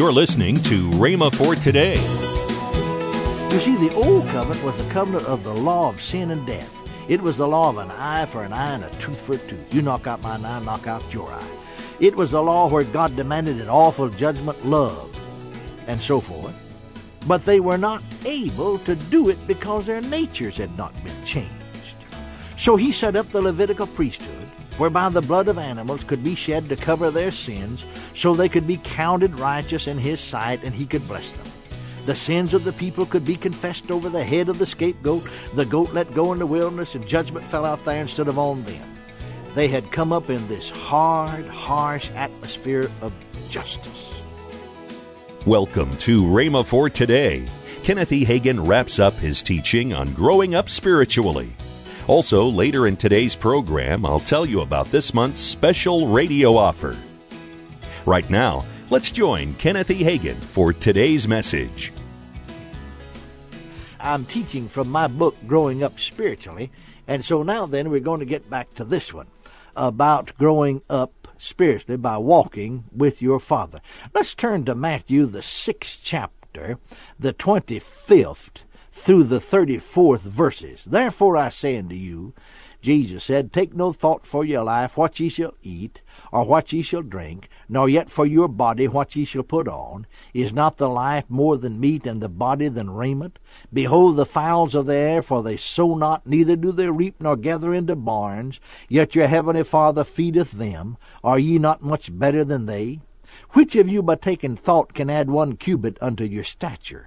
You're listening to Rhema for Today. You see, the old covenant was the covenant of the law of sin and death. It was the law of an eye for an eye and a tooth for a tooth. You knock out mine eye, knock out your eye. It was the law where God demanded an awful judgment, love, and so forth. But they were not able to do it because their natures had not been changed. So he set up the Levitical priesthood, whereby the blood of animals could be shed to cover their sins, so they could be counted righteous in his sight and he could bless them. The sins of the people could be confessed over the head of the scapegoat. The goat let go in the wilderness, and judgment fell out there instead of on them. They had come up in this hard, harsh atmosphere of justice. Welcome to Rhema for Today. Kenneth E. Hagin wraps up his teaching on growing up spiritually. Also, later in today's program, I'll tell you about this month's special radio offer. Right now, let's join Kenneth E. Hagin for today's message. I'm teaching from my book, Growing Up Spiritually, and so now then we're going to get back to this one about growing up spiritually by walking with your Father. Let's turn to Matthew, the 6th chapter, the 25th through the 34th verses. Therefore I say unto you, Jesus said, take no thought for your life, what ye shall eat, or what ye shall drink, nor yet for your body, what ye shall put on. Is not the life more than meat, and the body than raiment? Behold the fowls of the air, for they sow not, neither do they reap, nor gather into barns, yet your heavenly Father feedeth them. Are ye not much better than they? Which of you by taking thought can add 1 cubit unto your stature?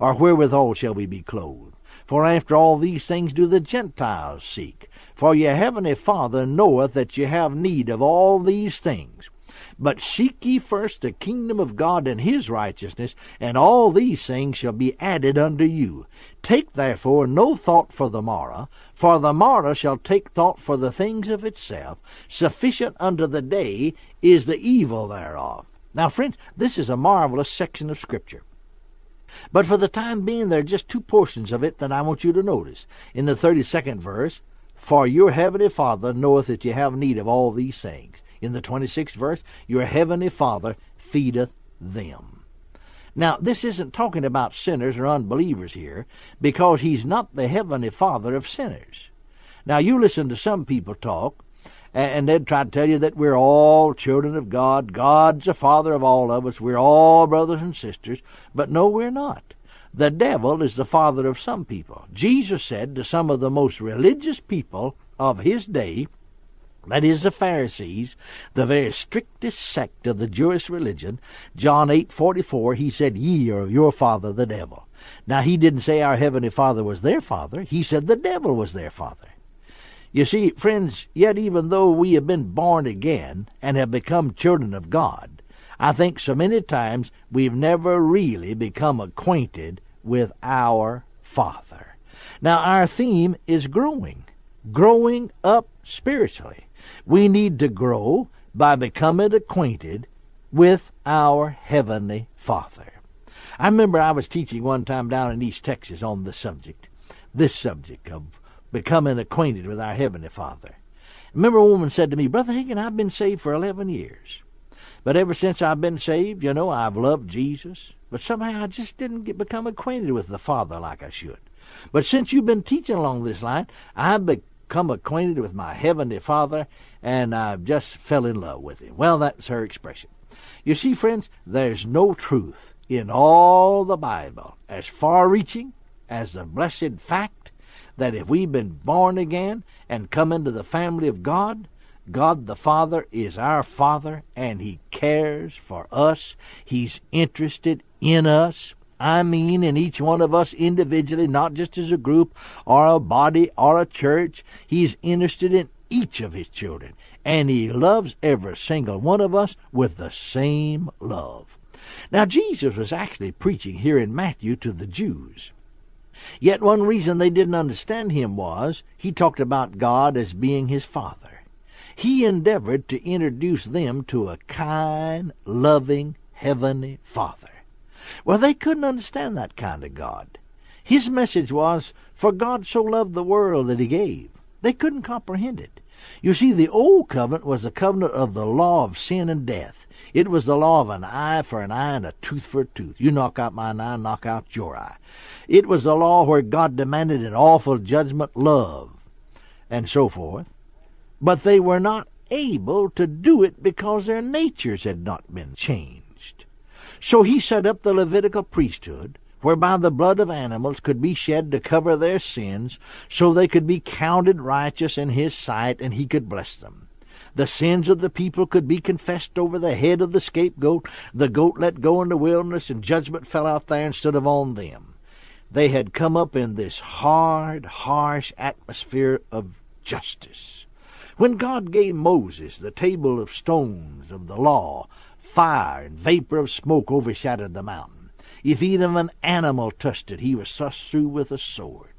or wherewithal shall we be clothed? For after all these things do the Gentiles seek. For your heavenly Father knoweth that ye have need of all these things. But seek ye first the kingdom of God and his righteousness, and all these things shall be added unto you. Take therefore no thought for the morrow, for the morrow shall take thought for the things of itself. Sufficient unto the day is the evil thereof. Now, friends, this is a marvelous section of Scripture. But for the time being, there are just two portions of it that I want you to notice. In the 32nd verse, for your heavenly Father knoweth that ye have need of all these things. In the 26th verse, your heavenly Father feedeth them. Now, this isn't talking about sinners or unbelievers here, because he's not the heavenly Father of sinners. Now, you listen to some people talk, and they'd try to tell you that we're all children of God. God's the Father of all of us. We're all brothers and sisters. But no, we're not. The devil is the father of some people. Jesus said to some of the most religious people of his day, that is the Pharisees, the very strictest sect of the Jewish religion, John 8:44, he said, ye are of your father the devil. Now, he didn't say our heavenly Father was their father. He said the devil was their father. You see, friends, yet even though we have been born again and have become children of God, I think so many times we've never really become acquainted with our Father. Now, our theme is growing up spiritually. We need to grow by becoming acquainted with our Heavenly Father. I remember I was teaching one time down in East Texas on this subject of becoming acquainted with our Heavenly Father. Remember, a woman said to me, Brother Hagin, I've been saved for 11 years. But ever since I've been saved, you know, I've loved Jesus. But somehow I just didn't become acquainted with the Father like I should. But since you've been teaching along this line, I've become acquainted with my Heavenly Father, and I've just fell in love with him. Well, that's her expression. You see, friends, there's no truth in all the Bible as far-reaching as the blessed fact that if we've been born again and come into the family of God, God the Father is our Father, and he cares for us. He's interested in us. I mean, in each one of us individually, not just as a group or a body or a church. He's interested in each of his children, and he loves every single one of us with the same love. Now Jesus was actually preaching here in Matthew to the Jews. Yet one reason they didn't understand him was he talked about God as being his Father. He endeavored to introduce them to a kind, loving, heavenly Father. Well, they couldn't understand that kind of God. His message was, for God so loved the world that he gave. They couldn't comprehend it. You see, the old covenant was the covenant of the law of sin and death. It was the law of an eye for an eye and a tooth for a tooth. You knock out mine eye, knock out your eye. It was the law where God demanded an awful judgment, love, and so forth. But they were not able to do it because their natures had not been changed. So he set up the Levitical priesthood, whereby the blood of animals could be shed to cover their sins, so they could be counted righteous in his sight, and he could bless them. The sins of the people could be confessed over the head of the scapegoat. The goat let go in the wilderness, and judgment fell out there instead of on them. They had come up in this hard, harsh atmosphere of justice. When God gave Moses the table of stones of the law, fire and vapor of smoke overshadowed the mountain. If even an animal touched it, he was thrust through with a sword.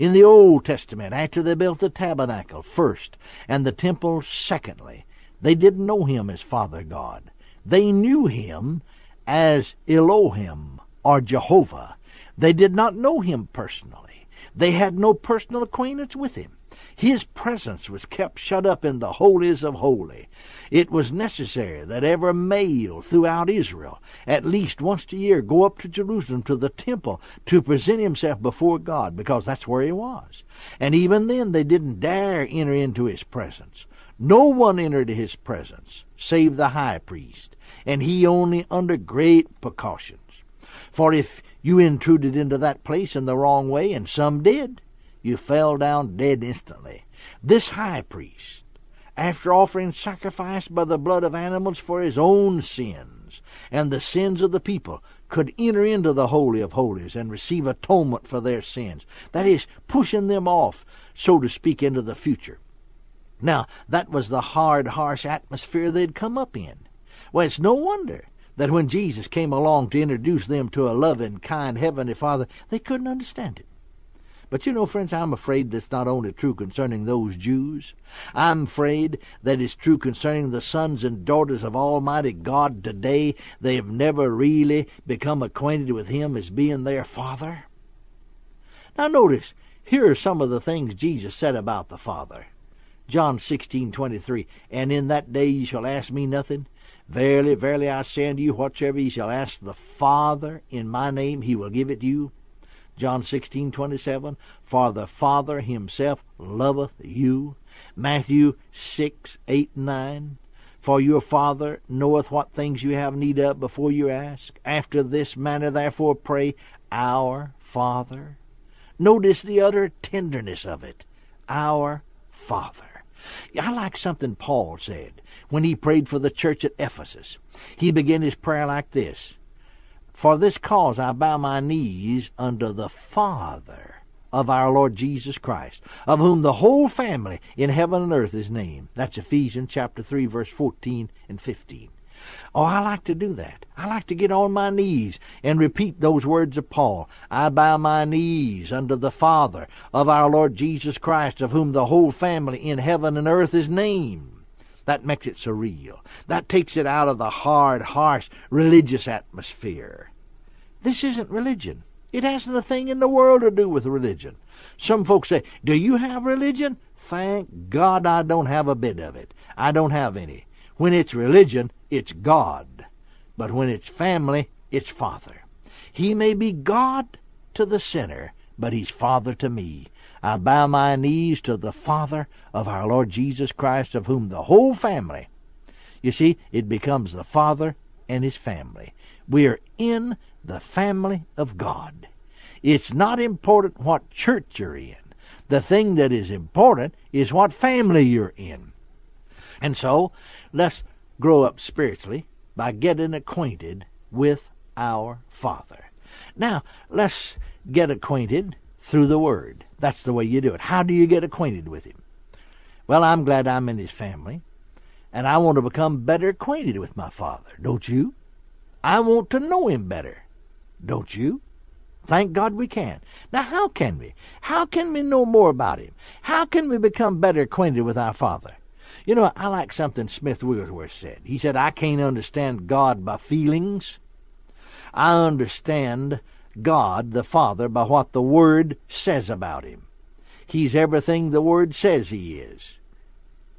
In the Old Testament, after they built the tabernacle first and the temple secondly, they didn't know him as Father God. They knew him as Elohim or Jehovah. They did not know him personally. They had no personal acquaintance with him. His presence was kept shut up in the holies of holies. It was necessary that every male throughout Israel, at least once a year, go up to Jerusalem to the temple to present himself before God, because that's where he was. And even then they didn't dare enter into his presence. No one entered his presence save the high priest, and he only under great precautions. For if you intruded into that place in the wrong way, and some did, you fell down dead instantly. This high priest, after offering sacrifice by the blood of animals for his own sins and the sins of the people, could enter into the Holy of Holies and receive atonement for their sins. That is, pushing them off, so to speak, into the future. Now, that was the hard, harsh atmosphere they'd come up in. Well, it's no wonder that when Jesus came along to introduce them to a loving, kind, heavenly Father, they couldn't understand it. But you know, friends, I'm afraid that's not only true concerning those Jews. I'm afraid that it's true concerning the sons and daughters of Almighty God today. They have never really become acquainted with him as being their Father. Now notice, here are some of the things Jesus said about the Father. John 16:23, "And in that day ye shall ask me nothing. Verily, verily, I say unto you, whatsoever ye shall ask the Father in my name, he will give it you." John 16:27, "For the Father himself loveth you." Matthew 6:8-9, "For your Father knoweth what things you have need of before you ask. After this manner therefore pray, Our Father." Notice the utter tenderness of it. Our Father. I like something Paul said when he prayed for the church at Ephesus. He began his prayer like this: "For this cause I bow my knees unto the Father of our Lord Jesus Christ, of whom the whole family in heaven and earth is named." That's Ephesians chapter 3, verse 14 and 15. Oh, I like to do that. I like to get on my knees and repeat those words of Paul. "I bow my knees unto the Father of our Lord Jesus Christ, of whom the whole family in heaven and earth is named." That makes it surreal. That takes it out of the hard, harsh, religious atmosphere. This isn't religion. It hasn't a thing in the world to do with religion. Some folks say, "Do you have religion?" Thank God I don't have a bit of it. I don't have any. When it's religion, it's God. But when it's family, it's Father. He may be God to the sinner, but he's Father to me. I bow my knees to the Father of our Lord Jesus Christ, of whom the whole family. You see, it becomes the Father and his family. We are in the family of God. It's not important what church you're in. The thing that is important is what family you're in. And so, let's grow up spiritually by getting acquainted with our Father. Now, let's get acquainted through the Word. That's the way you do it. How do you get acquainted with him? Well, I'm glad I'm in his family, and I want to become better acquainted with my Father. Don't you? I want to know him better. Don't you? Thank God we can. Now, how can we? How can we know more about him? How can we become better acquainted with our Father? You know, I like something Smith Wigglesworth said. He said, I can't understand God by feelings. I understand God the Father by what the Word says about him. He's everything the Word says he is.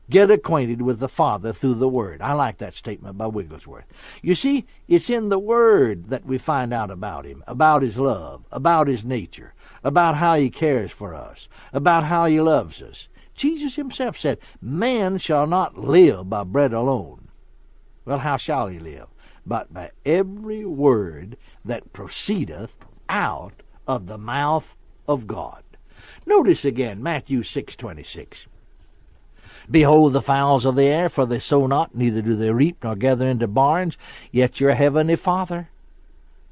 Get acquainted with the Father through the Word. I like that statement by Wigglesworth. You see, it's in the Word that we find out about him, about his love, about his nature, about how he cares for us, about how he loves us. Jesus himself said, man shall not live by bread alone. Well, how shall he live? But by every word that proceedeth out of the mouth of God. Notice again, Matthew 6:26. Behold the fowls of the air, for they sow not, neither do they reap, nor gather into barns, yet your heavenly Father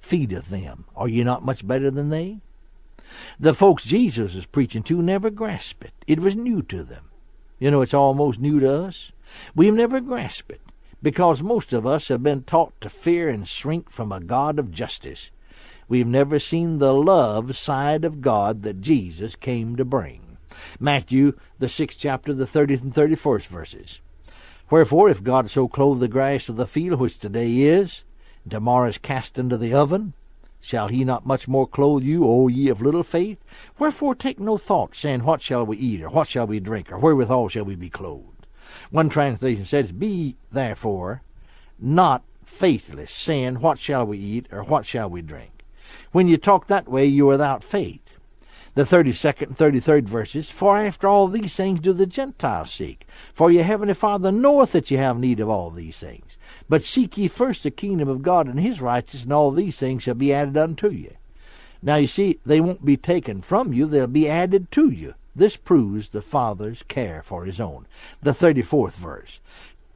feedeth them. Are you not much better than they? The folks Jesus is preaching to never grasped it. It was new to them. You know, it's almost new to us. We've never grasped it, because most of us have been taught to fear and shrink from a God of justice. We've never seen the love side of God that Jesus came to bring. Matthew, the 6th chapter, the 30th and 31st verses. Wherefore, if God so clothe the grass of the field, which today is, and tomorrow is cast into the oven, shall he not much more clothe you, O ye of little faith? Wherefore take no thought, saying, What shall we eat, or what shall we drink, or wherewithal shall we be clothed? One translation says, Be therefore not faithless, saying, What shall we eat, or what shall we drink? When you talk that way, you are without faith. The 32nd and 33rd verses, For after all these things do the Gentiles seek. For your heavenly Father knoweth that ye have need of all these things. But seek ye first the kingdom of God and his righteousness, and all these things shall be added unto you. Now you see, they won't be taken from you, they'll be added to you. This proves the Father's care for his own. The 34th verse,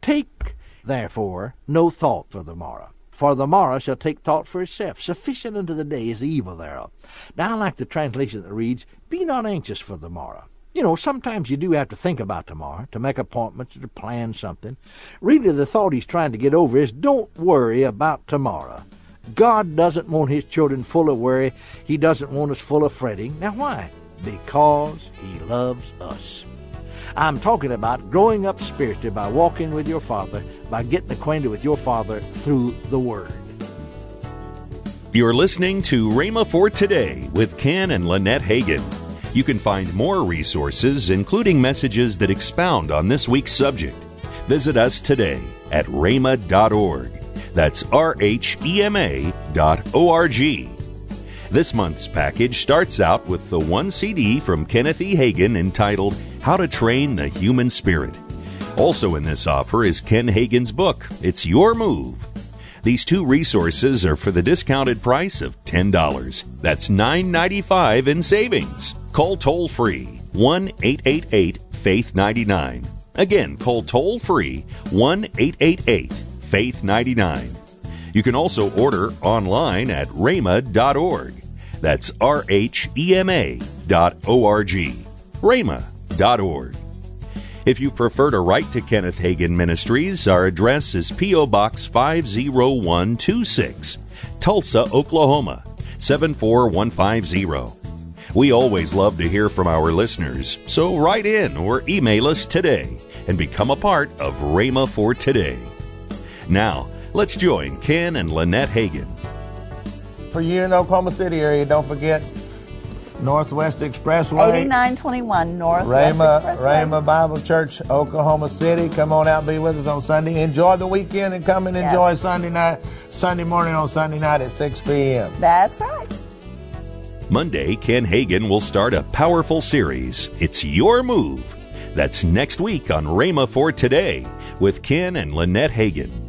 Take, therefore, no thought for the morrow. For the morrow shall take thought for itself. Sufficient unto the day is the evil thereof. Now, I like the translation that reads, Be not anxious for the morrow. You know, sometimes you do have to think about tomorrow, to make appointments, to plan something. Really, the thought he's trying to get over is, Don't worry about tomorrow. God doesn't want his children full of worry. He doesn't want us full of fretting. Now, why? Because he loves us. I'm talking about growing up spiritually by walking with your Father, by getting acquainted with your Father through the Word. You're listening to Rhema for Today with Ken and Lynette Hagin. You can find more resources, including messages that expound on this week's subject. Visit us today at rhema.org. That's RHEMA.org. This month's package starts out with the one CD from Kenneth E. Hagin entitled How to Train the Human Spirit. Also in this offer is Ken Hagin's book, It's Your Move. These two resources are for the discounted price of $10. That's $9.95 in savings. Call toll-free 1-888-FAITH-99. Again, call toll-free 1-888-FAITH-99. You can also order online at rhema.org. That's RHEMA.org. Rhema.org. If you prefer to write to Kenneth Hagin Ministries, our address is P.O. Box 50126, Tulsa, Oklahoma, 74150. We always love to hear from our listeners, so write in or email us today and become a part of Rhema for Today. Now, let's join Ken and Lynette Hagin. For you in the Oklahoma City area, don't forget Northwest Expressway. 8921 Northwest Expressway. Rhema Bible Church, Oklahoma City. Come on out and be with us on Sunday. Enjoy the weekend and come and enjoy Sunday morning on Sunday night at 6 p.m. That's right. Monday, Ken Hagin will start a powerful series, It's Your Move. That's next week on Rhema for Today with Ken and Lynette Hagin.